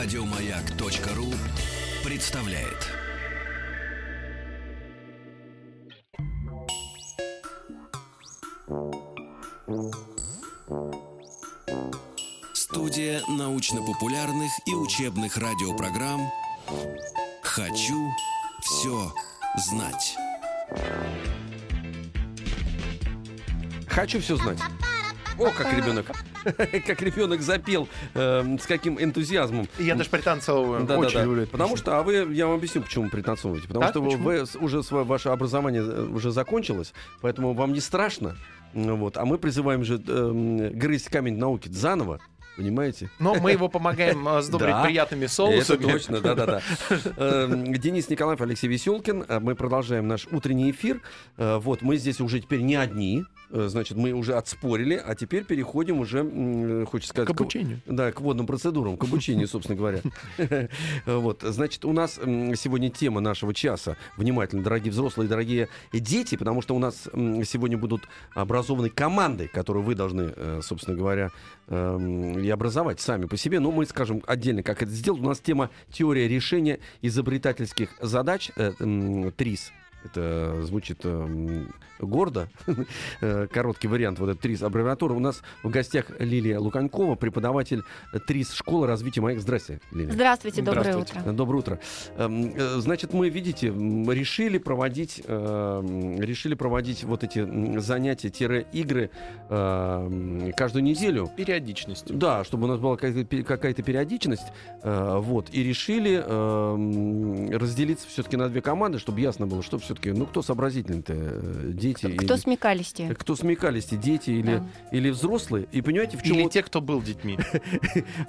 Радиомаяк.ру представляет. Студия научно-популярных и учебных радиопрограмм «Хочу всё знать». «Хочу всё знать». О, как ребенок! Как ребенок запел, с каким энтузиазмом. Я даже пританцовываю. Да, очень люблю это. Потому что, я вам объясню, почему пританцовываете. Потому что вы уже ваше образование уже закончилось, поэтому вам не страшно. Вот. А мы призываем же грызть камень науки заново. Понимаете? Но мы его помогаем сдобрить приятными соусами. Это точно, да-да-да. Денис Николаев, Алексей Веселкин. Мы продолжаем наш утренний эфир. Вот, мы здесь уже теперь не одни. Значит, мы уже отспорили, а теперь переходим уже, хочется сказать... К обучению. Да, к водным процедурам, к обучению, собственно говоря. Вот, значит, у нас сегодня тема нашего часа. Внимательно, дорогие взрослые, дорогие дети, потому что у нас сегодня будут образованы команды, которые вы должны, собственно говоря... и образовать сами по себе, но мы скажем отдельно, как это сделать. У нас тема теория решения изобретательских задач, ТРИЗ. Это звучит гордо. Короткий вариант, вот этот ТРИЗ аббревиатура. У нас в гостях Лилия Луканькова, преподаватель ТРИЗ школы развития МАЭК. Здрасте, Лилия. Здравствуйте, доброе утро. Доброе утро. Значит, мы, видите, решили проводить вот эти занятия-игры каждую неделю. Периодичность. Да, чтобы у нас была какая-то периодичность. Вот. И решили разделиться все-таки на две команды, чтобы ясно было, что все-таки, кто сообразительный-то, дети? Кто смекались те? Кто смекались те, дети или взрослые? И понимаете, в чем или те, кто был детьми.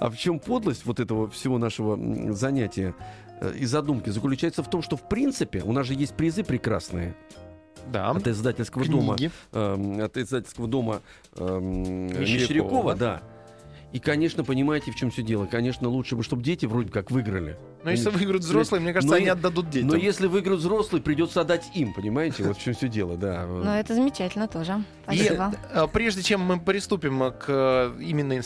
А в чем подлость вот этого всего нашего занятия и задумки заключается в том, что в принципе у нас же есть призы прекрасные. Да. От издательского книги. От издательского дома Мещерякова, да. И, конечно, понимаете, в чем все дело. Конечно, лучше бы, чтобы дети вроде как выиграли. Но если выиграют взрослые, мне кажется, они отдадут детям. Но если выиграют взрослые, придется отдать им, понимаете? Вот в чем все дело, да. Но это замечательно тоже. Спасибо. И прежде чем мы приступим к именно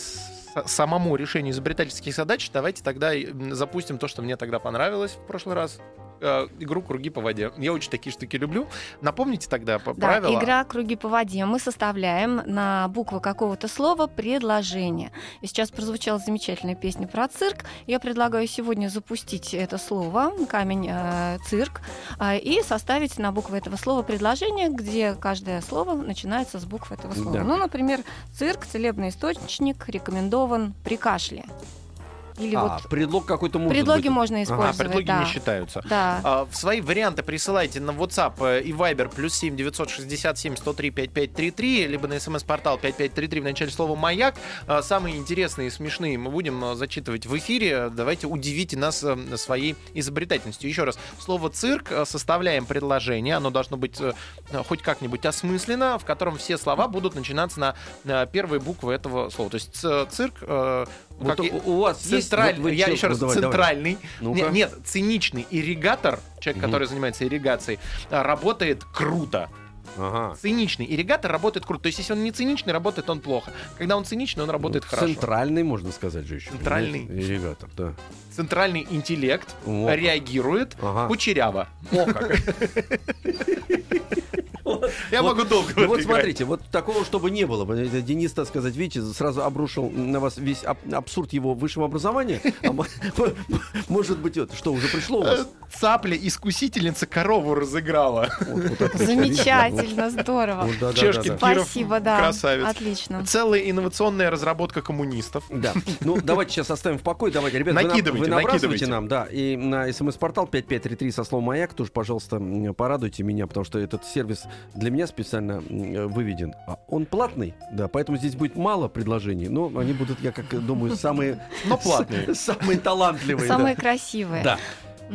самому решению изобретательских задач, давайте тогда запустим то, что мне тогда понравилось в прошлый раз. Игру «Круги по воде». Я очень такие штуки люблю. Напомните тогда правила. Игра «Круги по воде». Мы составляем на буквы какого-то слова предложение. И сейчас прозвучала замечательная песня про цирк. Я предлагаю сегодня запустить это слово, камень, цирк, и составить на буквы этого слова предложение, где каждое слово начинается с буквы этого слова. Да. Ну, например, цирк, целебный источник, рекомендован при кашле. Или вот предлог какой-то может предлоги быть. Можно использовать. Предлоги не считаются. Да. В свои варианты присылайте на WhatsApp и Viber +7 967 103 5533, либо на смс-портал 5533 в начале слова «Маяк». Самые интересные и смешные мы будем зачитывать в эфире. Давайте удивите нас своей изобретательностью. Еще раз, слово «цирк» составляем предложение. Оно должно быть хоть как-нибудь осмысленно, в котором все слова будут начинаться на первые буквы этого слова. То есть цирк... Вот у вас центральный, есть, я еще раз, давай, центральный, давай. Нет, циничный ирригатор, человек, который занимается ирригацией, работает круто. Ага. Циничный ирригатор работает круто. То есть, если он не циничный, работает он плохо. Когда он циничный, он работает хорошо. Центральный, можно сказать же еще. Центральный ирригатор, да. Центральный интеллект реагирует кучеряво. О, как! Я могу долго. Вот смотрите, вот такого, чтобы не было. Денис, так сказать, видите, сразу обрушил на вас весь абсурд его высшего образования. Может быть, что уже пришло у вас? Цапля-искусительница корову разыграла. Замечательно, здорово. Чешкин, Киров, красавец. Отлично. Целая инновационная разработка коммунистов. Да. Ну, давайте сейчас оставим в покое. Давайте, ребята, вы набрасывайте нам, да. И на смс-портал 5533 со словом «Маяк» тоже, пожалуйста, порадуйте меня, потому что этот сервис для меня специально выведен. Он платный, да, поэтому здесь будет мало предложений, но они будут, я как думаю, самые... Но платные. Самые талантливые. Самые красивые. Да.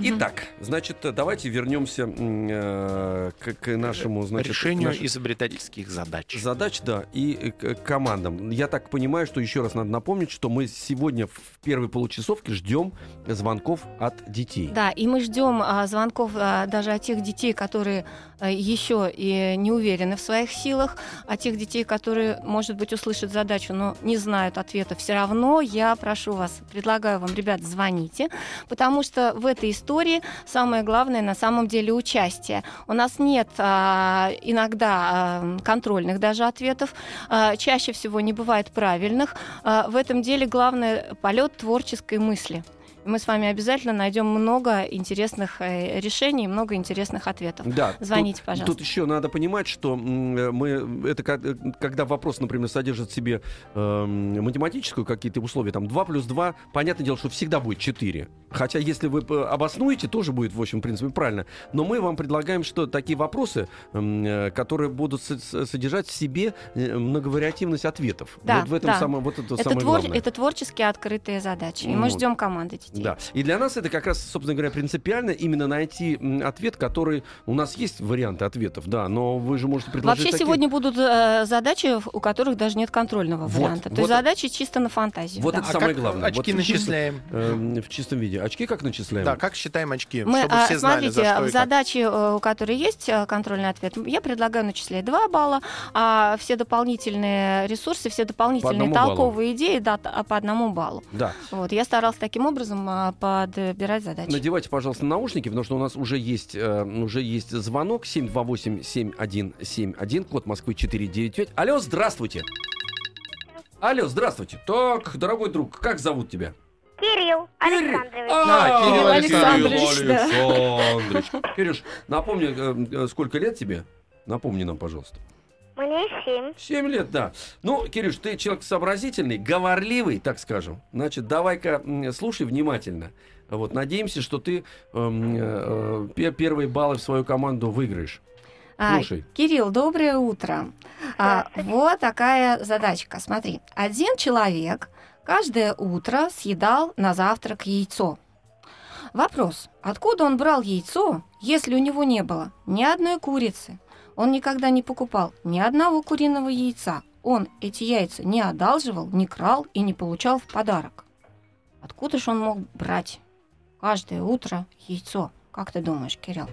Итак, значит, давайте вернемся к нашему... Значит, решению изобретательских задач. Задач, да, и к командам. Я так понимаю, что еще раз надо напомнить, что мы сегодня в первой получасовке ждем звонков от детей. Да, и мы ждем звонков даже от тех детей, которые еще и не уверены в своих силах, а тех детей, которые, может быть, услышат задачу, но не знают ответа, все равно я прошу вас, предлагаю вам, ребят, звоните, потому что в этой истории самое главное на самом деле участие. У нас нет иногда контрольных даже ответов, чаще всего не бывает правильных. В этом деле главное полет творческой мысли. Мы с вами обязательно найдем много интересных решений, много интересных ответов. Да, звоните, пожалуйста. Тут еще надо понимать, что мы, это когда вопрос, например, содержит в себе математическую какие-то условия, там 2 плюс 2, понятное дело, что всегда будет 4. Хотя если вы обоснуете, тоже будет, в общем, в принципе, правильно. Но мы вам предлагаем, что такие вопросы, которые будут содержать в себе многовариативность ответов. Да, вот в этом да. Это самое главное. Это творческие открытые задачи. И мы ждем команды детей. Да. И для нас это как раз, собственно говоря, принципиально именно найти ответ, который... У нас есть варианты ответов, да, но вы же можете предложить... Вообще такие... сегодня будут задачи, у которых даже нет контрольного варианта. То есть задачи чисто на фантазию. Вот да. Это самое главное. Очки начисляем. В чистом виде. Очки как начисляем? Да, как считаем очки, мы, чтобы все смотрите, знали, за что и как. Задачи, у которой есть контрольный ответ, я предлагаю начислять 2 балла, а все дополнительные ресурсы, все дополнительные толковые идеи да, по 1 баллу. Да. Вот, я старалась таким образом подбирать задачи. Надевайте, пожалуйста, наушники, потому что у нас уже есть звонок. 728-7171, код Москвы 495. Алло, здравствуйте. Алло, здравствуйте. Так, дорогой друг, как зовут тебя? Кирилл Александрович. Кирилл Александрович. Кирюш, напомни, сколько лет тебе? Напомни нам, пожалуйста. Мне 7. 7 лет, да. Ну, Кирюш, ты человек сообразительный, говорливый, так скажем. Значит, давай-ка слушай внимательно. Вот, надеемся, что ты первые баллы в свою команду выиграешь. Слушай. Кирилл, доброе утро. Вот такая задачка. Смотри, 1 человек каждое утро съедал на завтрак яйцо. Вопрос, откуда он брал яйцо, если у него не было ни одной курицы? Он никогда не покупал ни одного куриного яйца. Он эти яйца не одалживал, не крал и не получал в подарок. Откуда же он мог брать каждое утро яйцо? Как ты думаешь, Кирилл?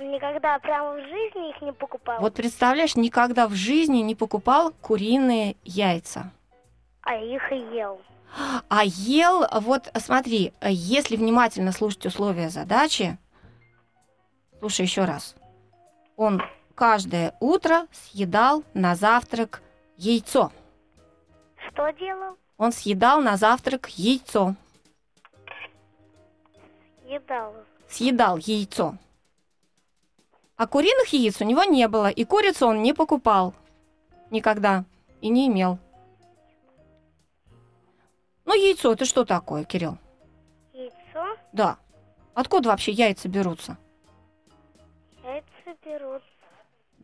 Никогда прямо в жизни их не покупал. Вот представляешь, никогда в жизни не покупал куриные яйца. А их и ел. А ел, вот смотри, если внимательно слушать условия задачи, слушай еще раз. Он каждое утро съедал на завтрак яйцо. Что делал? Он съедал на завтрак яйцо. Съедал яйцо. А куриных яиц у него не было, и курицу он не покупал никогда и не имел. Ну, яйцо, это что такое, Кирилл? Яйцо? Да. Откуда вообще яйца берутся?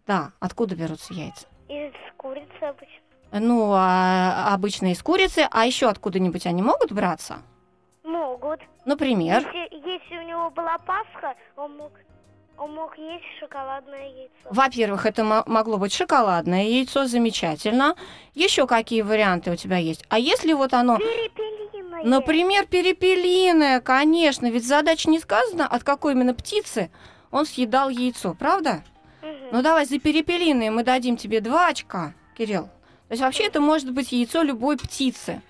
Да, откуда берутся яйца? Из курицы обычно. Ну, обычно из курицы, а еще откуда-нибудь они могут браться? Могут. Например? Если у него была Пасха, он мог есть шоколадное яйцо. Во-первых, это могло быть шоколадное яйцо, замечательно. Еще какие варианты у тебя есть? А если вот оно... Перепелиное. Например, перепелиное, конечно, ведь в задаче не сказано, от какой именно птицы он съедал яйцо, правда? Угу. Ну давай за перепелиные мы дадим тебе 2 очка, Кирилл. То есть вообще это может быть яйцо любой птицы.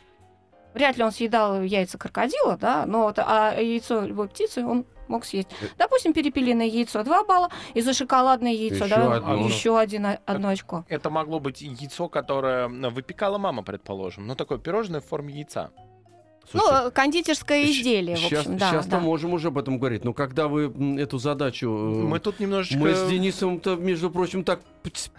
Вряд ли он съедал яйца крокодила, да, но вот, а яйцо любой птицы он мог съесть. Допустим, перепелиное яйцо 2 балла, и за шоколадное яйцо еще одно очко. Это могло быть яйцо, которое выпекала мама, предположим, но такое пирожное в форме яйца. Слушайте, кондитерское изделие, в общем, да. Сейчас мы можем уже об этом говорить, но когда вы эту задачу... Мы тут немножечко... Мы с Денисом-то, между прочим, так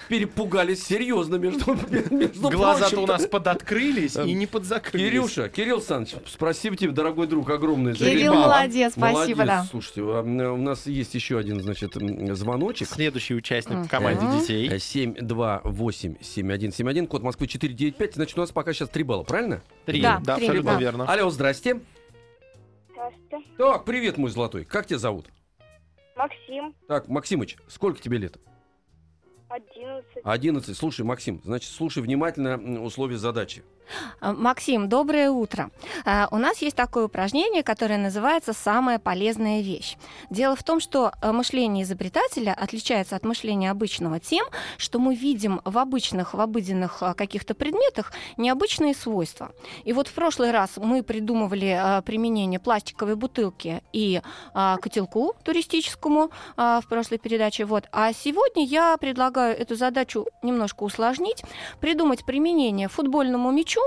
перепугались серьезно, между прочим. Глаза-то у нас подоткрылись и не подзакрылись. Кирюша, Кирилл Александрович, спасибо тебе, дорогой друг, огромное за Кирилл, молодец, спасибо, да. Слушайте, у нас есть еще один, значит, звоночек. Следующий участник в команде детей. 728-7171, код Москвы 495. Значит, у нас пока сейчас 3 балла, правильно? 3, да, абсолютно верно. Алло, здрасте. Здрасте. Так, привет, мой золотой. Как тебя зовут? Максим. Так, Максимыч, сколько тебе лет? 11. Слушай, Максим, значит, слушай внимательно условия задачи. Максим, доброе утро. У нас есть такое упражнение, которое называется «Самая полезная вещь». Дело в том, что мышление изобретателя отличается от мышления обычного тем, что мы видим в обычных, в обыденных каких-то предметах необычные свойства. И вот в прошлый раз мы придумывали применение пластиковой бутылки и котелку туристическому в прошлой передаче. Вот. А сегодня я предлагаю эту задачу немножко усложнить, придумать применение футбольному мячу,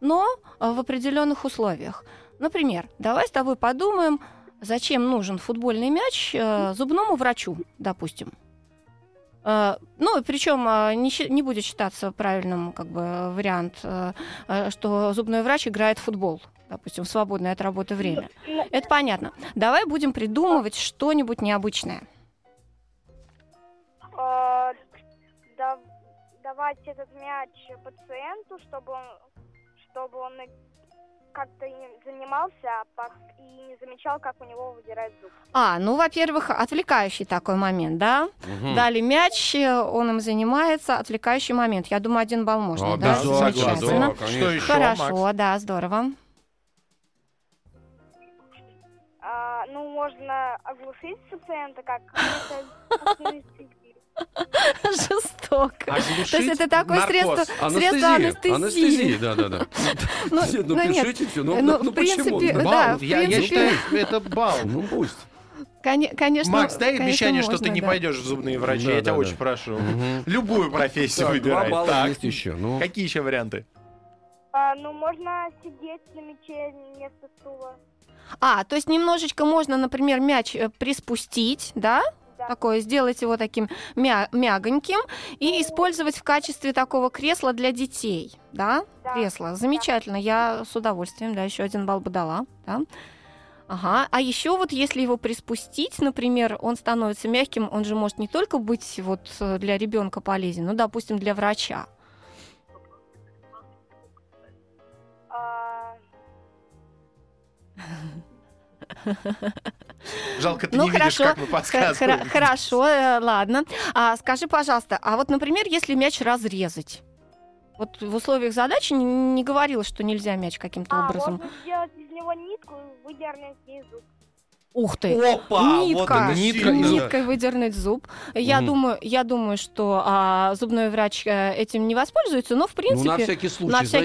но в определенных условиях. Например, давай с тобой подумаем, зачем нужен футбольный мяч зубному врачу, допустим. Ну, причем не будет считаться правильным как бы вариант, что зубной врач играет в футбол, допустим, в свободное от работы время. Это понятно. Давай будем придумывать что-нибудь необычное. Давать этот мяч пациенту, чтобы он как-то им занимался и не замечал, как у него выдирает зуб. Во-первых, отвлекающий такой момент, да? Угу. Дали мяч, он им занимается, отвлекающий момент. Я думаю, один балл можно, да? Замечательно. Да, что еще, хорошо, Макс? Да, здорово. Можно оглушить пациента, как... Жестоко. То есть это такое средство анестезии. Анестезии, да. Пишите все, но почему? Балл, я считаю, это балл, пусть. Конечно, Макс, дай обещание, что ты не пойдешь в зубные врачи, я тебя очень прошу. Любую профессию выбирай. 2 балла есть еще. Какие еще варианты? Можно сидеть на мяче вместо стула. То есть немножечко можно, например, мяч приспустить, да? Такое, сделать его таким мягоньким и использовать в качестве такого кресла для детей. Да? Да. Кресло. Замечательно. Да. Я с удовольствием, еще 1 балл бы дала. Да? Ага. А еще если его приспустить, например, он становится мягким, он же может не только быть для ребенка полезен, но, допустим, для врача. Жалко, ты не видишь, как мы подсказываем. Хорошо, ладно. Скажи, пожалуйста, например, если мяч разрезать? В условиях задачи не говорилось, что нельзя мяч каким-то образом. Можно сделать из него нитку и выдернуть ей зуб. Ух ты! Опа! Ниткой выдернуть зуб. Я думаю, что зубной врач этим не воспользуется, но в принципе на всякий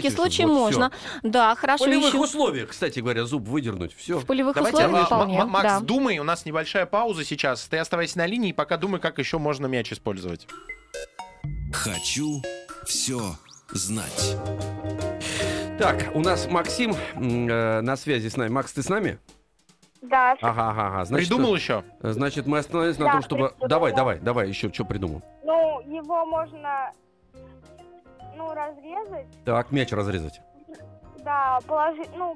случай можно. Всё. Да, хорошо. В полевых условиях, кстати говоря, зуб выдернуть. Все. В полевых условиях вполне. Макс, да. Думай, у нас небольшая пауза сейчас. Ты оставайся на линии, пока думай, как еще можно мяч использовать. Хочу все знать. Так, у нас Максим на связи с нами. Макс, ты с нами? Да. Ага. Значит, придумал еще? Значит, мы остановились на том, чтобы... Придумал. Давай, еще что придумал? Его можно, разрезать. Так, мяч разрезать. Да, положить в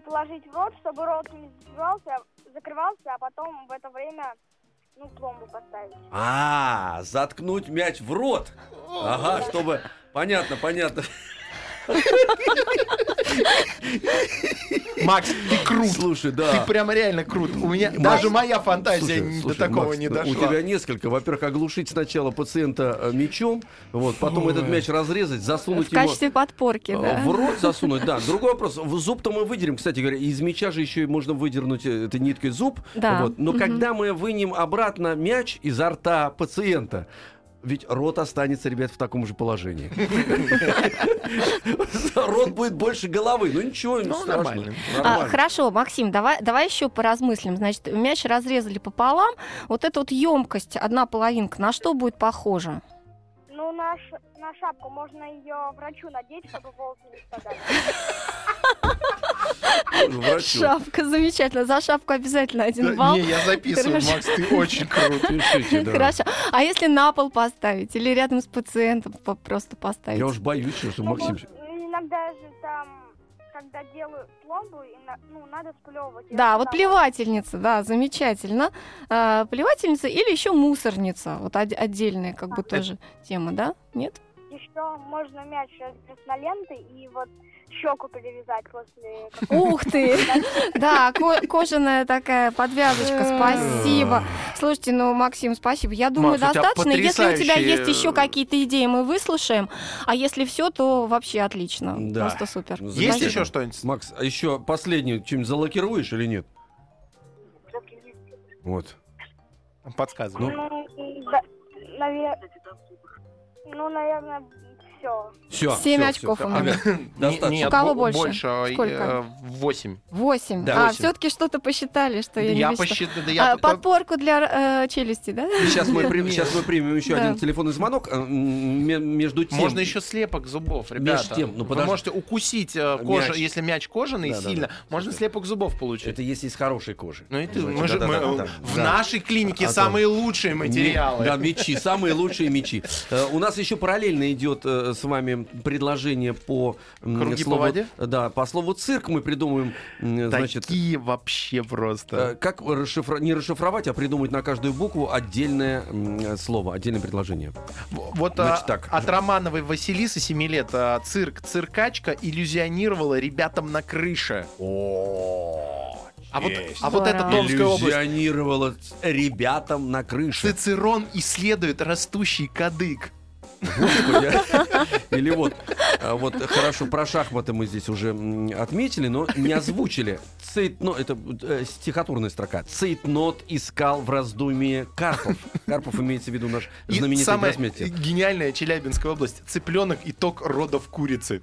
рот, чтобы рот не закрывался, а потом в это время... пломбу поставить. Заткнуть мяч в рот. Ага, чтобы... Понятно. Макс, ты крут. Слушай, да. Ты прям реально крут. У меня даже моя фантазия до такого Макс, не дошла. У тебя несколько. Во-первых, оглушить сначала пациента мячом, потом этот мяч разрезать, засунуть в его... В качестве подпорки, да. В рот засунуть, да. Другой вопрос. Зуб-то мы выдерем, кстати говоря. Из мяча же еще и можно выдернуть этой ниткой зуб. Да. Но когда мы вынем обратно мяч изо рта пациента, ведь рот останется, ребят, в таком же положении. Рот будет больше головы. Ничего, не страшно. Нормально. Хорошо, Максим, давай еще поразмыслим. Значит, мяч разрезали пополам. Эта емкость, одна половинка, на что будет похожа? На шапку. Можно ее врачу надеть, чтобы волосы не страдали. Шапка, замечательно. За шапку обязательно 1 балл. Не, я записываю, Макс, ты очень крут. Хорошо. А если на пол поставить или рядом с пациентом просто поставить? Я уж боюсь, что Максим... Иногда же когда делаю пломбу, надо сплевывать. Да, плевательница, да, замечательно. Плевательница или еще мусорница. Отдельная тоже тема, да? Нет? Еще можно мяч разрезать на ленты и щеку перевязать после... Ух ты! Да, кожаная такая подвязочка, спасибо. Слушайте, ну, Максим, спасибо. Я думаю, достаточно. Если у тебя есть еще какие-то идеи, мы выслушаем. А если все, то вообще отлично. Просто супер. Есть еще что-нибудь? Макс, а еще последнее, чем залокируешь или нет? Вот. Подсказываю. Ну, наверное... Все. 7 очков у меня. Нет, у кого больше? Сколько? 8. 8. Да, 8. А, все-таки что-то посчитали, что я не посчитал. Да, подпорку для челюсти, да? Сейчас мы примем еще один телефонный звонок. Между тем... Можно еще слепок зубов, ребята. Тем, ну, вы можете укусить кожу, если мяч кожаный сильно, можно слепок зубов получить. Это если из хорошей кожи. Ну и ты. В нашей клинике самые лучшие материалы. Да, мечи, самые лучшие мечи. У нас еще параллельно идет... с вами предложение по слову, да, по слову цирк мы придумаем. Значит, такие вообще просто. Как не расшифровать, а придумать на каждую букву отдельное слово, отдельное предложение. Вот, значит, так. От Романовой Василисы 7 лет. Циркачка иллюзионировала ребятам на крыше. А вот это Томская область. Иллюзионировала ребятам на крыше. Цицерон исследует растущий кадык. Или вот хорошо, про шахматы мы здесь уже отметили, но не озвучили. Это стихотворная строка. Цейтнот искал в раздумье Карпов. Карпов имеется в виду наш знаменитый гроссмейстер. Гениальная Челябинская область. Цыпленок итог родов курицы.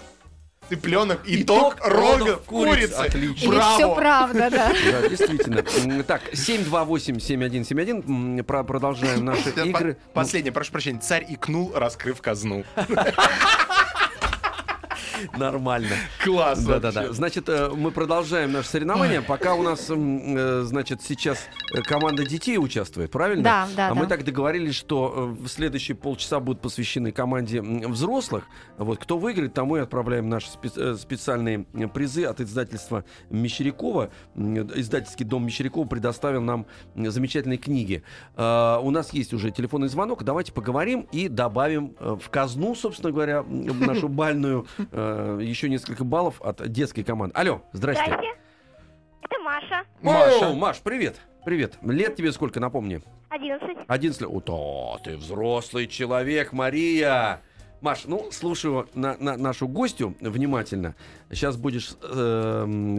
Цыпленок итог родов курицы. Отлично. Браво. Все правда, да. Да, действительно. Так, 728-7171. Продолжаем наши игры. Последнее, прошу прощения. Царь икнул, раскрыв казну. Нормально. Классно. Да-да-да. Значит, мы продолжаем наше соревнование. Пока у нас, значит, сейчас команда детей участвует, правильно? Да, да. А мы так договорились, что в следующие полчаса будут посвящены команде взрослых. Вот, кто выиграет, тому и отправляем наши специальные призы от издательства Мещерякова. Издательский дом Мещерякова предоставил нам замечательные книги. У нас есть уже телефонный звонок. Давайте поговорим и добавим в казну, собственно говоря, нашу бальную... еще несколько баллов от детской команды. Алло, здрасте. Здрасте. Это Маша. Маша. О, Маш, привет. Привет. Лет тебе сколько, напомни? 11. 11 лет. О, ты взрослый человек, Мария. Маш, ну, слушаю нашу гостью внимательно. Сейчас будешь,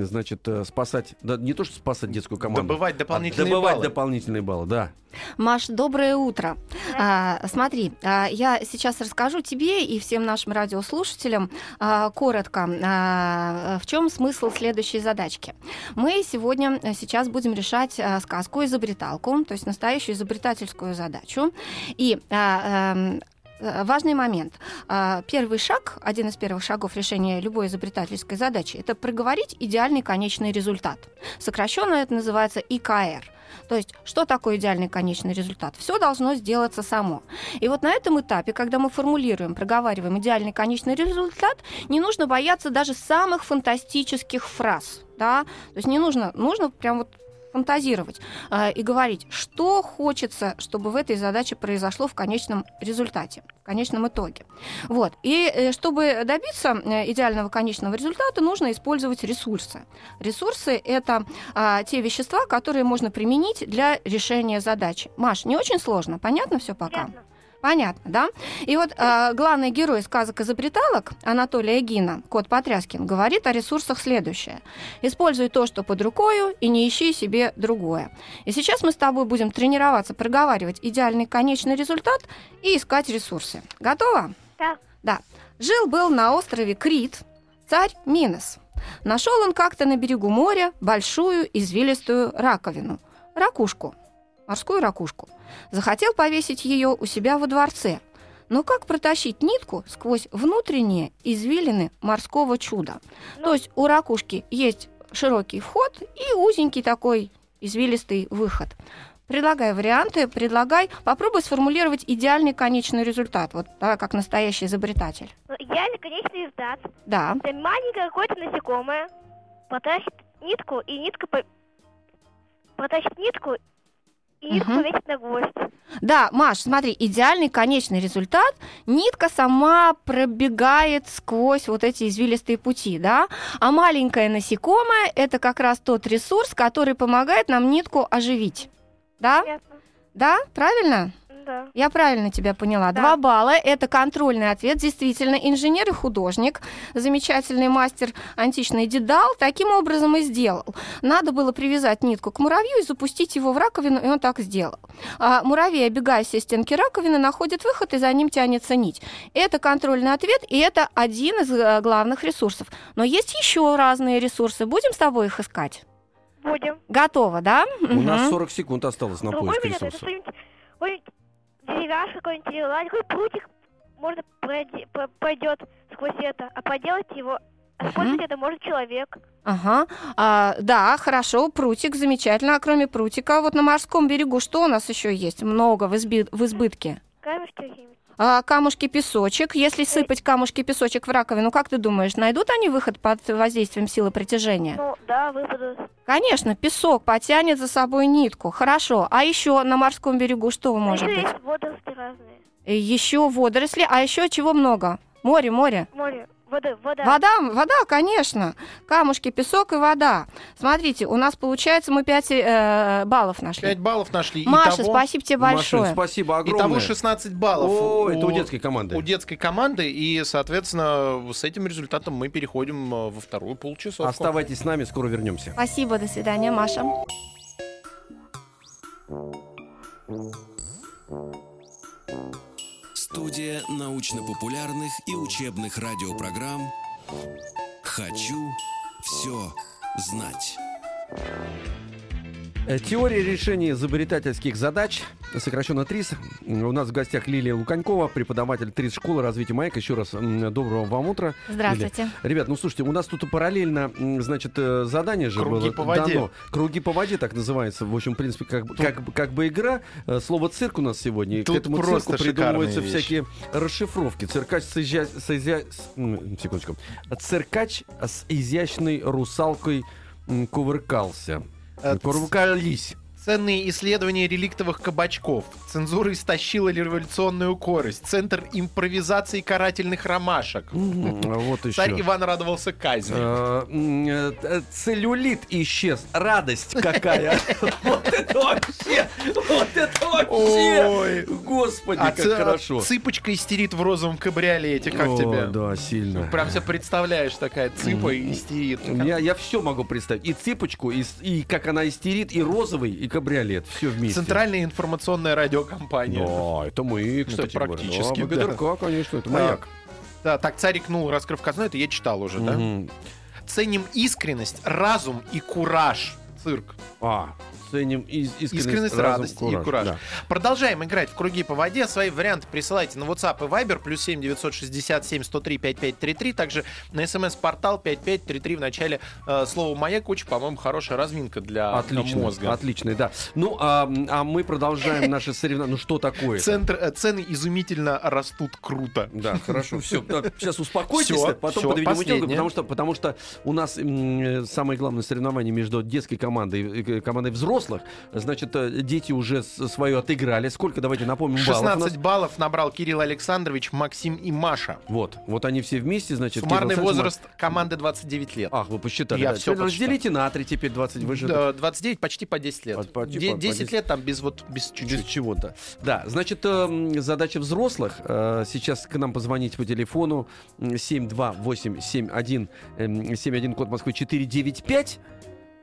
значит, спасать... Да, не то, что спасать детскую команду. Добывать дополнительные баллы. Добывать дополнительные баллы, да. Маш, доброе утро. Смотри, я сейчас расскажу тебе и всем нашим радиослушателям коротко, в чем смысл следующей задачки. Мы сегодня сейчас будем решать сказку-изобреталку, то есть настоящую изобретательскую задачу. И... важный момент. Первый шаг, один из первых шагов решения любой изобретательской задачи, это проговорить идеальный конечный результат. Сокращенно это называется ИКР. То есть, что такое идеальный конечный результат? Все должно сделаться само. И вот на этом этапе, когда мы формулируем, проговариваем идеальный конечный результат, не нужно бояться даже самых фантастических фраз. Да? То есть не нужно прям вот фантазировать и говорить, что хочется, чтобы в этой задаче произошло в конечном результате, в конечном итоге. Вот. И чтобы добиться идеального конечного результата, нужно использовать ресурсы. Ресурсы — это те вещества, которые можно применить для решения задачи. Маш, не очень сложно? Понятно все пока? Понятно. Понятно, да? И вот главный герой сказок-изобреталок Анатолия Гина, кот Потряскин, говорит о ресурсах следующее. «Используй то, что под рукою, и не ищи себе другое». И сейчас мы с тобой будем тренироваться, проговаривать идеальный конечный результат и искать ресурсы. Готово? Да. Да. Жил-был на острове Крит царь Минос. Нашел он как-то на берегу моря большую извилистую раковину. Ракушку. Морскую ракушку. Захотел повесить ее у себя во дворце. Но как протащить нитку сквозь внутренние извилины морского чуда? То есть у ракушки есть широкий вход и узенький такой извилистый выход. Предлагай варианты, попробуй сформулировать идеальный конечный результат. Вот давай, как настоящий изобретатель. Идеальный конечный результат. Да. Это маленькое какое-то насекомое потащит нитку, и нитку повесит на гвоздь. Да, Маш, смотри, идеальный конечный результат. Нитка сама пробегает сквозь вот эти извилистые пути, да? А маленькое насекомое – это как раз тот ресурс, который помогает нам нитку оживить. Да? Понятно. Да, правильно? Да. Я правильно тебя поняла. Да. 2 балла – это контрольный ответ. Действительно, инженер и художник, замечательный мастер античный Дедал, таким образом и сделал. Надо было привязать нитку к муравью и запустить его в раковину, и он так сделал. А муравей, обегая все стенки раковины, находит выход, и за ним тянется нить. Это контрольный ответ, и это один из главных ресурсов. Но есть еще разные ресурсы. Будем с тобой их искать? Будем. Готово, да? У нас 40 секунд осталось на поиск ресурса. Ой, деревяшка какой-нибудь, какой прутик можно пойдет сквозь это, а поделать его, использовать это может человек. Ага, да, хорошо, прутик, замечательно. А кроме прутика, вот на морском берегу что у нас еще есть? Много в избытке. Камушки, песочек. Если сыпать камушки, песочек в раковину, как ты думаешь, найдут они выход под воздействием силы притяжения? Ну, да, выпадут. Конечно, песок потянет за собой нитку. Хорошо. А еще на морском берегу что может быть? Есть водоросли разные. Еще водоросли. А еще чего много? Море. Вода, конечно. Камушки, песок и вода. Смотрите, у нас получается, мы 5 баллов нашли. 5 баллов нашли. Маша, итого, спасибо тебе большое. Маша, спасибо огромное. Итого 16 баллов. Это у детской команды. У детской команды. И, соответственно, с этим результатом мы переходим во вторую полчасовку. Оставайтесь с нами, скоро вернемся. Спасибо, до свидания, Маша. Студия научно-популярных и учебных радиопрограмм «Хочу все знать». Теория решения изобретательских задач, сокращенно ТРИЗ. У нас в гостях Лилия Луканькова, преподаватель ТРИЗ школы развития МАЭК. Еще раз доброго вам утра. Здравствуйте. Лилия. Ребят, ну слушайте, у нас тут параллельно, значит, задание же было дано. Круги по воде, так называется. В общем, в принципе, как бы игра. Слово «цирк» у нас сегодня. Тут к этому цирку придумываются всякие расшифровки. Циркач с изящной русалкой кувыркался. Ценные исследования реликтовых кабачков. Цензура истощила революционную корость. Центр импровизации карательных ромашек. Вот еще. Царь Иван радовался казни. Целлюлит исчез. Радость какая. Вот это вообще. Господи, как хорошо. Цыпочка истерит в розовом кабриолете. Как тебе? Да, сильно. Прям себе представляешь, такая цыпа истерит. Я все могу представить. И цыпочку, и как она истерит, и розовый, и кабриолет. Все вместе. Центральная информационная радиокомпания. Да, это мы, кстати, практически. ГДРК, конечно, это «Маяк». Да, так царь икнул, раскрыв казну, это я читал уже, да? Ценим искренность, разум и кураж. Цирк. Ценим искренность, радость и кураж. Да. Продолжаем играть в круги по воде. Свои варианты присылайте на WhatsApp и Viber +7 967 103 5533. Также на СМС-портал 5533 в начале слова «Маяк». Очень, по-моему, хорошая разминка для мозга. Отлично, да. Ну, а мы продолжаем наши соревнования. Ну, что такое? Цены изумительно растут круто. Да, хорошо. Все, сейчас успокойтесь, потом подведем итоги, потому что у нас самое главное соревнование между детской командой и командой взрослых. Значит, дети уже свое отыграли. Сколько, давайте напомним, баллов? 16 баллов набрал Кирилл Александрович, Максим и Маша. Вот они все вместе, значит. Суммарный возраст команды 29 лет. Ах, вы посчитали. Я все разделите на 3, теперь 20. Вы же 29, почти по 10 лет. 10 лет там без чуть-чуть. Без чего-то. Да, значит, задача взрослых. Сейчас к нам позвонить по телефону 72871, код Москвы 495.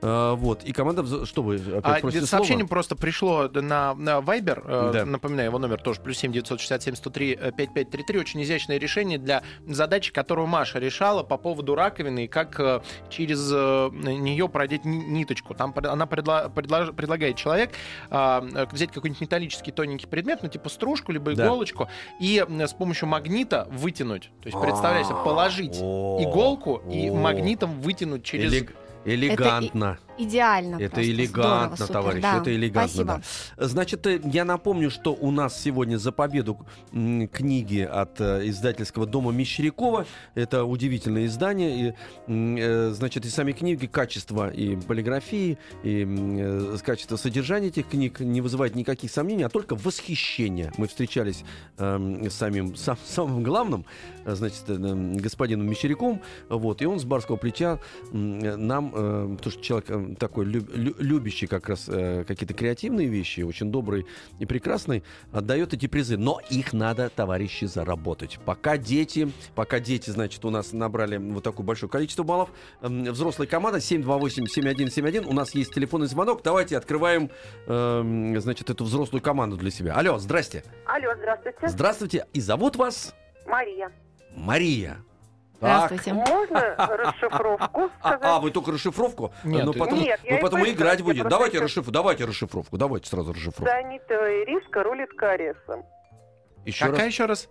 И команда, что вы опять просите? Сообщение просто пришло на Viber, напоминаю, его номер тоже, +7 967 103 5533. Очень изящное решение для задачи, которую Маша решала по поводу раковины и как через нее продеть ниточку. Там она предлагает человек взять какой-нибудь металлический тоненький предмет, ну типа стружку, либо иголочку, и с помощью магнита вытянуть. То есть, представляете, положить иголку и магнитом вытянуть через... Элегантно. идеально. Это просто элегантно, здорово, товарищ, да. Это элегантно. Да. Значит, я напомню, что у нас сегодня за победу книги от издательского дома Мещерякова. Это удивительное издание. И, значит, и сами книги, качество и полиграфии, и качество содержания этих книг не вызывает никаких сомнений, а только восхищение. Мы встречались с самым главным, значит, господином Мещеряковым, вот, и он с барского плеча нам, потому что человек такой любящий как раз какие-то креативные вещи, очень добрый и прекрасный, отдает эти призы. Но их надо, товарищи, заработать. Пока дети, значит, у нас набрали вот такое большое количество баллов. Взрослая команда 728-7171. У нас есть телефонный звонок. Давайте открываем, значит, эту взрослую команду для себя. Алло, здрасте. Алло, здравствуйте. Здравствуйте. И зовут вас? Мария. Здравствуйте. Так. Можно расшифровку сказать? Вы только расшифровку? Нет, потом играть будем. Давайте расшифровку. Давайте сразу расшифровку. Цианистая ириска рулит кариесом. Еще раз?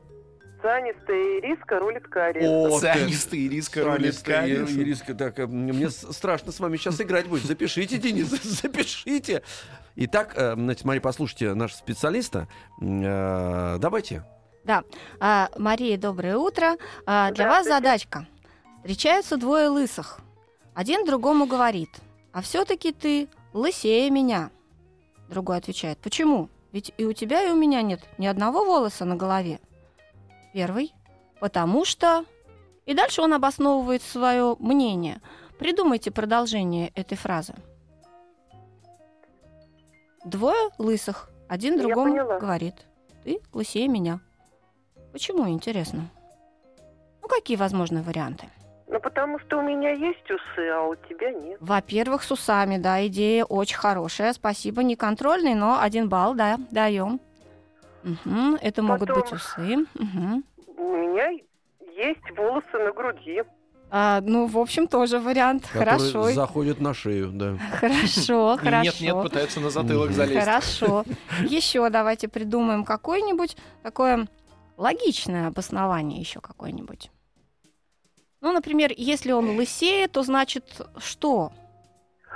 Цианистая ириска рулит кариесом. Цианистая ириска рулит кариесом. Так, мне страшно с вами сейчас играть будет. Запишите, Денис, запишите. Итак, Мария, послушайте нашего специалиста. Давайте. Да. Мария, доброе утро. Для вас задачка. Встречаются двое лысых. Один другому говорит: а все-таки ты лысее меня. Другой отвечает: почему? Ведь и у тебя, и у меня нет ни одного волоса на голове. Первый: потому что... И дальше он обосновывает свое мнение. Придумайте продолжение этой фразы. Двое лысых. Один другому говорит: ты лысее меня. Почему, интересно? Какие возможные варианты? Потому что у меня есть усы, а у тебя нет. Во-первых, с усами, да, идея очень хорошая. Спасибо, не контрольный, но 1 балл, да, даем. Угу, это могут быть усы. Угу. У меня есть волосы на груди. В общем, тоже вариант. Хорошо. Заходит на шею, да. Хорошо. Нет, пытается на затылок залезть. Хорошо. Еще давайте придумаем какое-нибудь такое... логичное обоснование еще какое-нибудь. Например, если он лысеет, то значит что?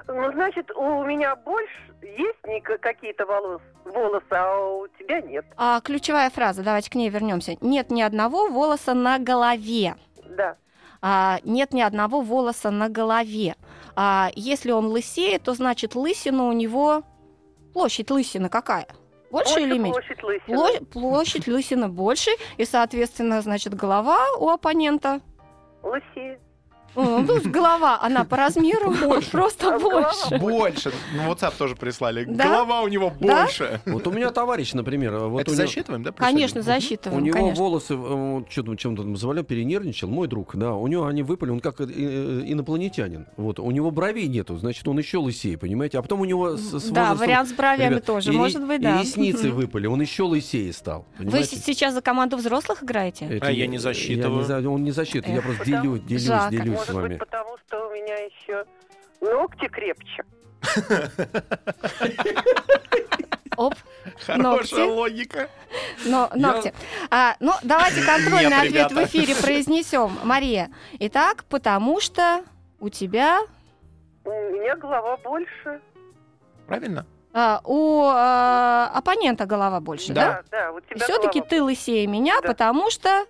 Значит, у меня больше есть какие-то волосы, а у тебя нет. Ключевая фраза, давайте к ней вернемся. Нет ни одного волоса на голове. Да. Нет ни одного волоса на голове. Если он лысеет, то значит лысина у него... Площадь лысины какая? Больше или меньше? Площадь лысины больше, и, соответственно, значит, голова у оппонента лысеет. Голова, она по размеру просто больше. Больше. WhatsApp тоже прислали. Да? Голова у него больше. Да? Вот у меня товарищ, например... Это засчитываем, да? Конечно, засчитываем. У него волосы, чем-то там завалил, перенервничал, мой друг, да, у него они выпали, он как инопланетянин. Вот, у него бровей нету, значит, он еще лысее, понимаете? А потом у него с возрастом... Да, вариант с бровями, ребят, тоже, может быть, да. И ресницы выпали, он еще лысее стал. Понимаете? Вы сейчас за команду взрослых играете? Я не засчитываю. Он не засчитывает, я просто делюсь. Может быть, потому что у меня еще ногти крепче. Оп, хорошая логика. Ногти. Давайте контрольный ответ в эфире произнесем, Мария. Итак, потому что у тебя... У меня голова больше. Правильно. У оппонента голова больше, да? Да, у тебя голова. Все-таки ты лысее меня, потому что...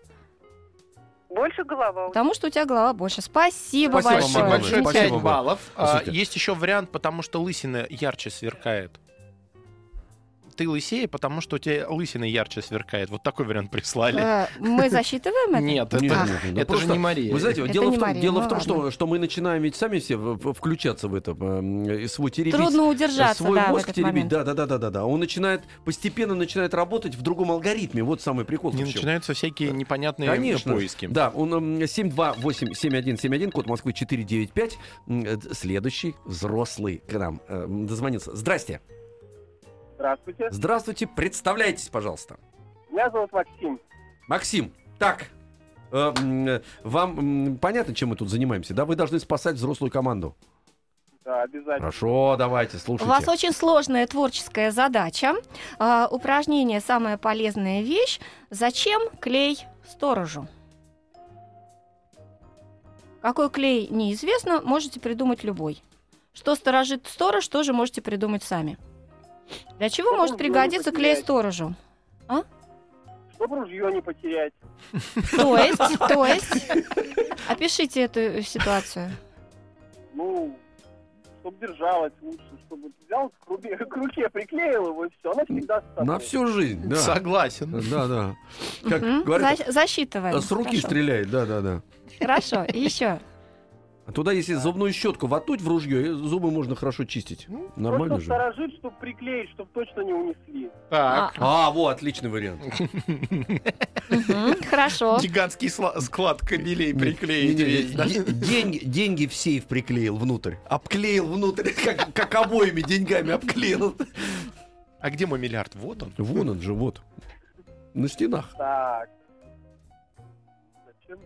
Больше голова. Потому что у тебя голова больше. Спасибо большое. 5 баллов. Есть еще вариант, потому что лысина ярче сверкает. Ты лысее, потому что у тебя лысина ярче сверкает. Вот такой вариант прислали. Мы засчитываем это? Нет, это же не Мария. Вы знаете, дело в том, что мы начинаем ведь сами все включаться в это, свой теребить. Трудно удержаться, свой мозг теребить. Да. Он постепенно начинает работать в другом алгоритме. Вот самый прикол. И начинаются всякие непонятные поиски. Да, он 728-7171, код Москвы 495. Следующий взрослый к нам дозвонился. Здрасте. Здравствуйте, представляйтесь, пожалуйста. Меня зовут Максим. Максим, так, вам понятно, чем мы тут занимаемся, да? Вы должны спасать взрослую команду. Да, обязательно. Хорошо, давайте, слушайте. У вас очень сложная творческая задача. Упражнение «Самая полезная вещь». Зачем клей сторожу? Какой клей, неизвестно, можете придумать любой. Что сторожит сторож, тоже можете придумать сами. Для чего может пригодиться клей сторожу? А? Чтобы ружье не потерять. То есть? Опишите эту ситуацию. Ну, чтобы держалось лучше, чтобы взял, к руке приклеил его, и все. Она всегда с собой. На всю жизнь, да. Согласен. Да. Как говорят, засчитываем. С руки стреляет, да. Хорошо, еще. А туда, если зубную щетку воткнуть в ружье, зубы можно хорошо чистить. Ну, нормально же. Просто сторожить, чтобы приклеить, чтобы точно не унесли. Так. Вот, отличный вариант. Хорошо. Гигантский склад кабелей приклеить. Деньги в сейф приклеил внутрь. Обклеил внутрь, как обоими деньгами обклеил. А где мой миллиард? Вот он. Вон он же, вот. На стенах. Так. Зачем?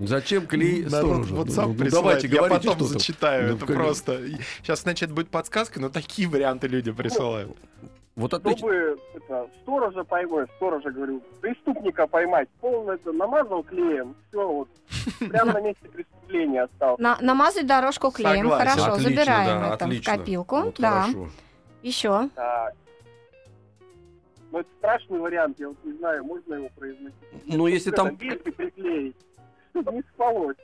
Зачем клей сторожу? Вот сам присылает. Я потом зачитаю. Ну, это конечно. Просто. Сейчас, значит, будет подсказка, но такие варианты люди присылают. Вот чтобы сторожа поймать, преступника поймать, полное это намазал клеем, все, вот прямо на месте преступления осталось. Намазать дорожку клеем. Хорошо, забираем это в копилку. Да. Еще. Ну, это страшный вариант, я вот не знаю, можно его произносить. Ну, если там... приклеить. Не спалось.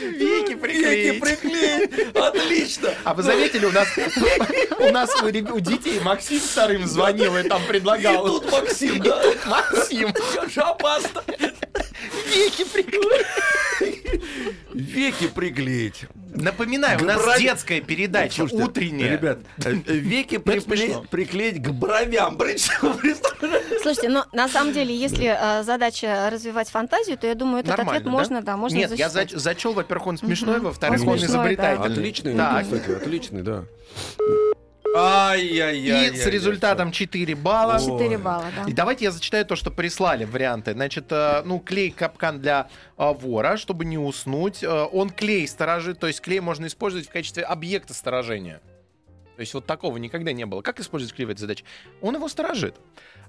Веки приклеить. Отлично. А вы заметили, у нас у детей Максим вторым звонил и там предлагал. И тут Максим, да? Жопаста. Веки приклеить. Напоминаю, у нас детская передача. Слушайте, утренняя. Ребят, веки приклеить к бровям. Слушайте, но на самом деле, если задача развивать фантазию, то я думаю, этот ответ можно засчитать. Нет, я зачел, во-первых, он смешной, во-вторых, он изобретательный. Отличный, да. И с результатом 4 балла. 4 балла, да. И давайте я зачитаю то, что прислали варианты. Значит, клей-капкан для вора, чтобы не уснуть. Он клей сторожит, то есть клей можно использовать в качестве объекта сторожения. То есть вот такого никогда не было. Как использовать клей в этой задаче? Он его сторожит.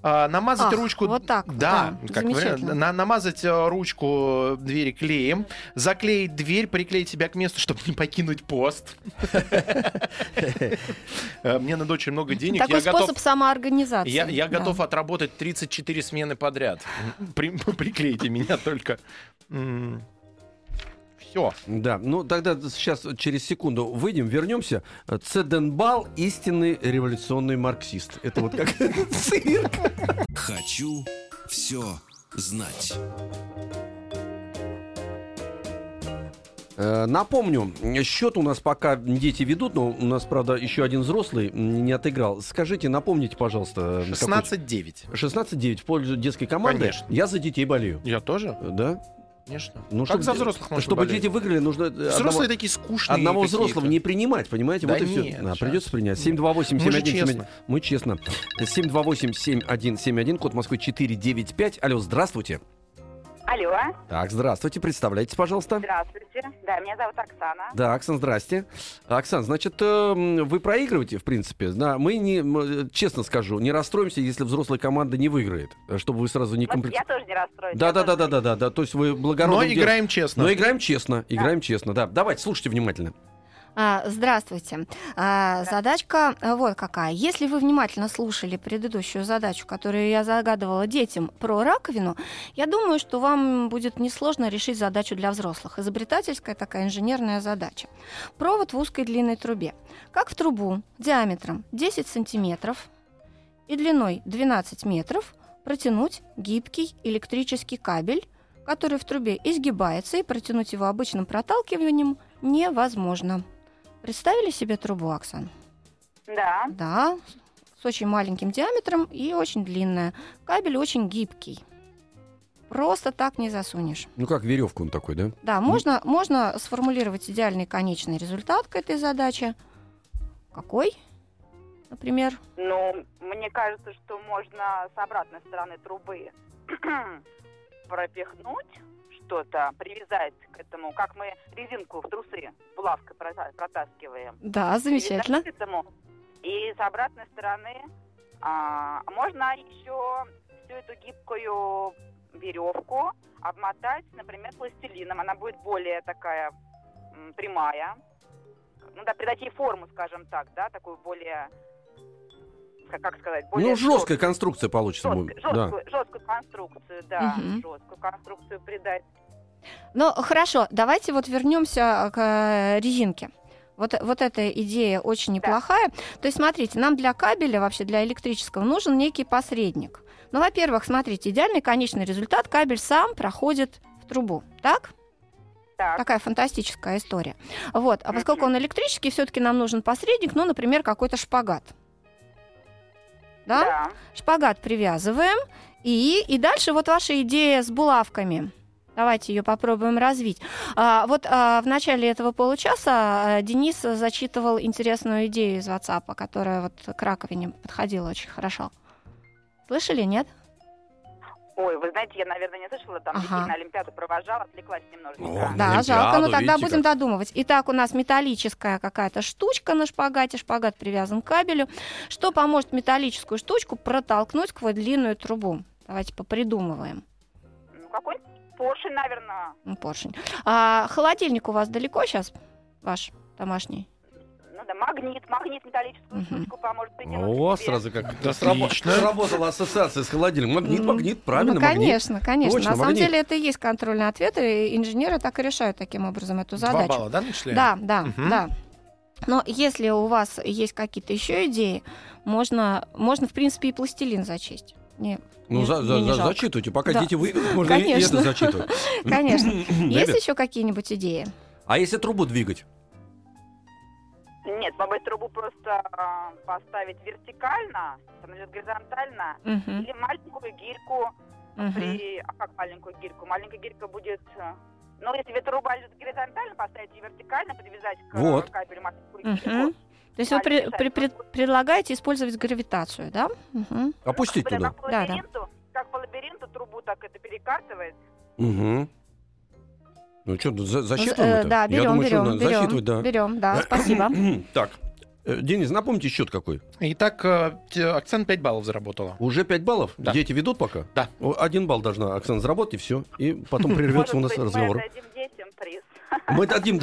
Намазать ручку... Вот так. Да, как вариант. Намазать ручку двери клеем, заклеить дверь, приклеить себя к месту, чтобы не покинуть пост. Мне надо очень много денег. Такой способ самоорганизации. Я готов отработать 34 смены подряд. Приклейте меня только... Всё. Да, тогда сейчас через секунду выйдем, вернемся. Цеденбал – истинный революционный марксист. Это вот как цирк. Хочу все знать. Напомню, счет у нас пока дети ведут, но у нас, правда, еще один взрослый не отыграл. Скажите, напомните, пожалуйста. 16-9. 16-9 в пользу детской команды. Конечно. Я за детей болею. Я тоже? Да. Конечно. Как за взрослых можно чтобы болеть? Дети выиграли, нужно... Взрослые такие скучные. Одного взрослого не принимать, понимаете? Да вот и все. Придется принять. 728-7171. Мы честно. 728-7171, код Москвы 495. Алло, здравствуйте. Алло. Так, здравствуйте. Представляйтесь, пожалуйста. Здравствуйте. Да, меня зовут Оксана. Да, Оксана, здрасте. Оксана, значит, вы проигрываете, в принципе. Да, мы, честно скажу, не расстроимся, если взрослая команда не выиграет, чтобы вы сразу не комплексовали. Я тоже не расстроюсь. Да. То есть вы благородно. Но играем честно. Да. Давайте, слушайте внимательно. Здравствуйте. Задачка вот какая. Если вы внимательно слушали предыдущую задачу, которую я загадывала детям про раковину, я думаю, что вам будет несложно решить задачу для взрослых. Изобретательская такая инженерная задача. Провод в узкой длинной трубе. Как в трубу диаметром 10 сантиметров и длиной 12 метров протянуть гибкий электрический кабель, который в трубе изгибается, и протянуть его обычным проталкиванием невозможно. Представили себе трубу, Оксан? Да. Да, с очень маленьким диаметром и очень длинная. Кабель очень гибкий. Просто так не засунешь. Как веревку он такой, да? Да, можно сформулировать идеальный конечный результат к этой задаче. Какой, например? Мне кажется, что можно с обратной стороны трубы пропихнуть что-то, привязать к этому, как мы резинку в трусы булавкой протаскиваем. Да, замечательно. Привязать к этому. И с обратной стороны можно еще всю эту гибкую веревку, обмотать, например, пластилином. Она будет более такая прямая. Ну да, придать ей форму, скажем так, да, такую более... Как сказать, более ну, жесткая конструкция получится. Жесткую конструкцию, да. Угу. Жесткую конструкцию придать. Ну, хорошо, давайте вот вернемся к резинке. Вот эта идея очень неплохая. Да. То есть, смотрите, нам для кабеля, вообще для электрического, нужен некий посредник. Ну, во-первых, смотрите, идеальный конечный результат. Кабель сам проходит в трубу, так? Так. Такая фантастическая история. Вот. А поскольку он электрический, все-таки нам нужен посредник, ну, например, какой-то шпагат. Да? Да. Шпагат привязываем. И дальше вот ваша идея с булавками. Давайте ее попробуем развить. В начале этого получаса Денис зачитывал интересную идею из WhatsApp, которая вот к раковине подходила очень хорошо. Слышали, нет? Ой, вы знаете, я, наверное, не слышала, там детей на Олимпиаду провожала, отвлеклась немножко. Да, жалко, но тогда будем додумывать. Итак, у нас металлическая какая-то штучка на шпагате, шпагат привязан к кабелю. Что поможет металлическую штучку протолкнуть сквозь длинную трубу? Давайте попридумываем. Ну, какой-нибудь поршень, наверное. Поршень. А холодильник у вас далеко сейчас, ваш домашний? Магнит металлическую штучку поможет притянуть. О, сразу как сработала ассоциация с холодильником. Магнит, правильно, магнит. Конечно. Точно, на самом деле это и есть контрольный ответ, и инженеры так и решают таким образом эту задачу. 2 балла, да, начисляем? Да. Но если у вас есть какие-то еще идеи, можно в принципе, и пластилин зачесть. Зачитывайте, пока дети выберут, можно и это зачитывать. Конечно. Есть еще какие-нибудь идеи? А если трубу двигать? Нет, могу трубу просто поставить вертикально, горизонтально, или маленькую гирьку. Как маленькую гирьку? Маленькая гирька будет... Ну, если труба лежит горизонтально, поставить ее вертикально, подвязать к кабелю маленькую гирьку. То есть вы предлагаете использовать гравитацию, да? Опустить туда. Как по лабиринту трубу, так это перекатывает. Ну что, засчитываем это? Да, берем, спасибо. Так, Денис, напомните счет какой. Итак, Оксана 5 баллов заработала. Уже 5 баллов? Да. Дети ведут пока? Да. 1 балл должна Оксана заработать, и все. И потом прервется у нас разговор. Мы дадим детям приз. Мы дадим.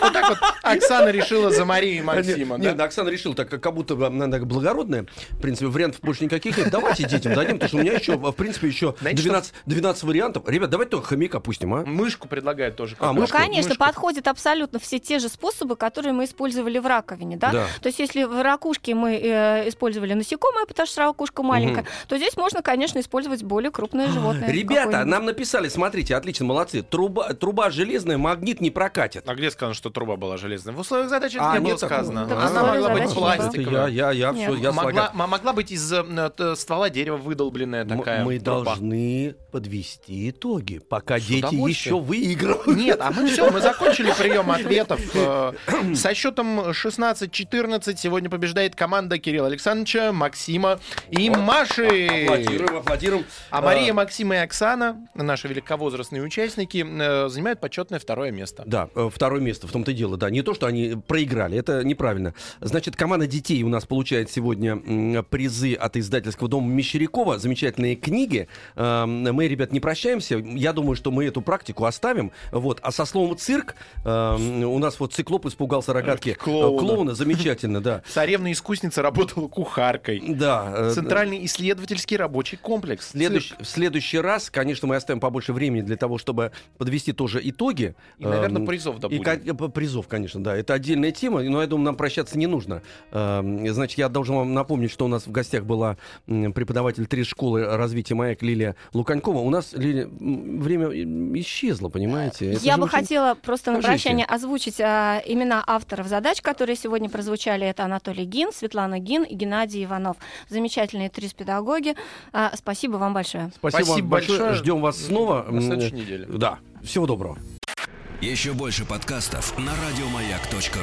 Вот так вот Оксана решила за Марию и Максима. Нет, Оксана решила, так как будто благородная. В принципе, вариантов больше никаких нет. Давайте детям дадим, потому что у меня еще, в принципе, еще 12 вариантов. Ребят, давайте только хомяк опустим, а? Мышку предлагает тоже. Ну, конечно, подходят абсолютно все те же способы, которые мы использовали в раковине, да? То есть, если в ракушке мы использовали насекомое, потому что ракушка маленькая, то здесь можно, конечно, использовать более крупные животные. Ребята, нам написали, смотрите, отлично, молодцы. Труба железная, магнит не прокатит. А где сказано, что труба была железная? В условиях задачи не было сказано. Она могла быть пластиковая. Могла быть из ствола дерева выдолбленная такая. Мы должны подвести итоги, пока дети еще выигрывают. Нет, а мы все, мы закончили прием ответов. Со счетом 16-14 сегодня побеждает команда Кирилла Александровича, Максима и Маши. Аплодируем. А Мария, Максима и Оксана, наши великовозрастные участники, занимают почетное 2-е место. Да, 2-е место, в том-то и дело. Да, не то, что они проиграли, это неправильно. Значит, команда детей у нас получает сегодня призы от издательского дома Мещерякова, замечательные книги. Мы, ребят, не прощаемся. Я думаю, что мы эту практику оставим. Вот. А со словом «цирк» у нас вот циклоп испугался рогатки клоуна. Замечательно, да. Царевна-искусница работала кухаркой. Да. Центральный исследовательский рабочий комплекс. В следующий раз, конечно, мы оставим побольше времени для того, чтобы подвести тоже итоги. И, наверное, призов добудем. Призов, конечно, да. Это отдельная тема, но я думаю, нам прощаться не нужно. Значит, я должен вам напомнить, что у нас в гостях была преподаватель ТРИЗ школы развития «МАЭК» Лилия Луканькова. У нас, Лилия, время исчезло, понимаете? Это я бы хотела просто на прощание озвучить имена авторов задач, которые сегодня прозвучали. Это Анатолий Гин, Светлана Гин и Геннадий Иванов. Замечательные ТРИЗ-педагоги. Спасибо вам большое. Спасибо большое. Ждем вас снова. На следующей неделе. Да. Всего доброго. Еще больше подкастов на радиомаяк.ру.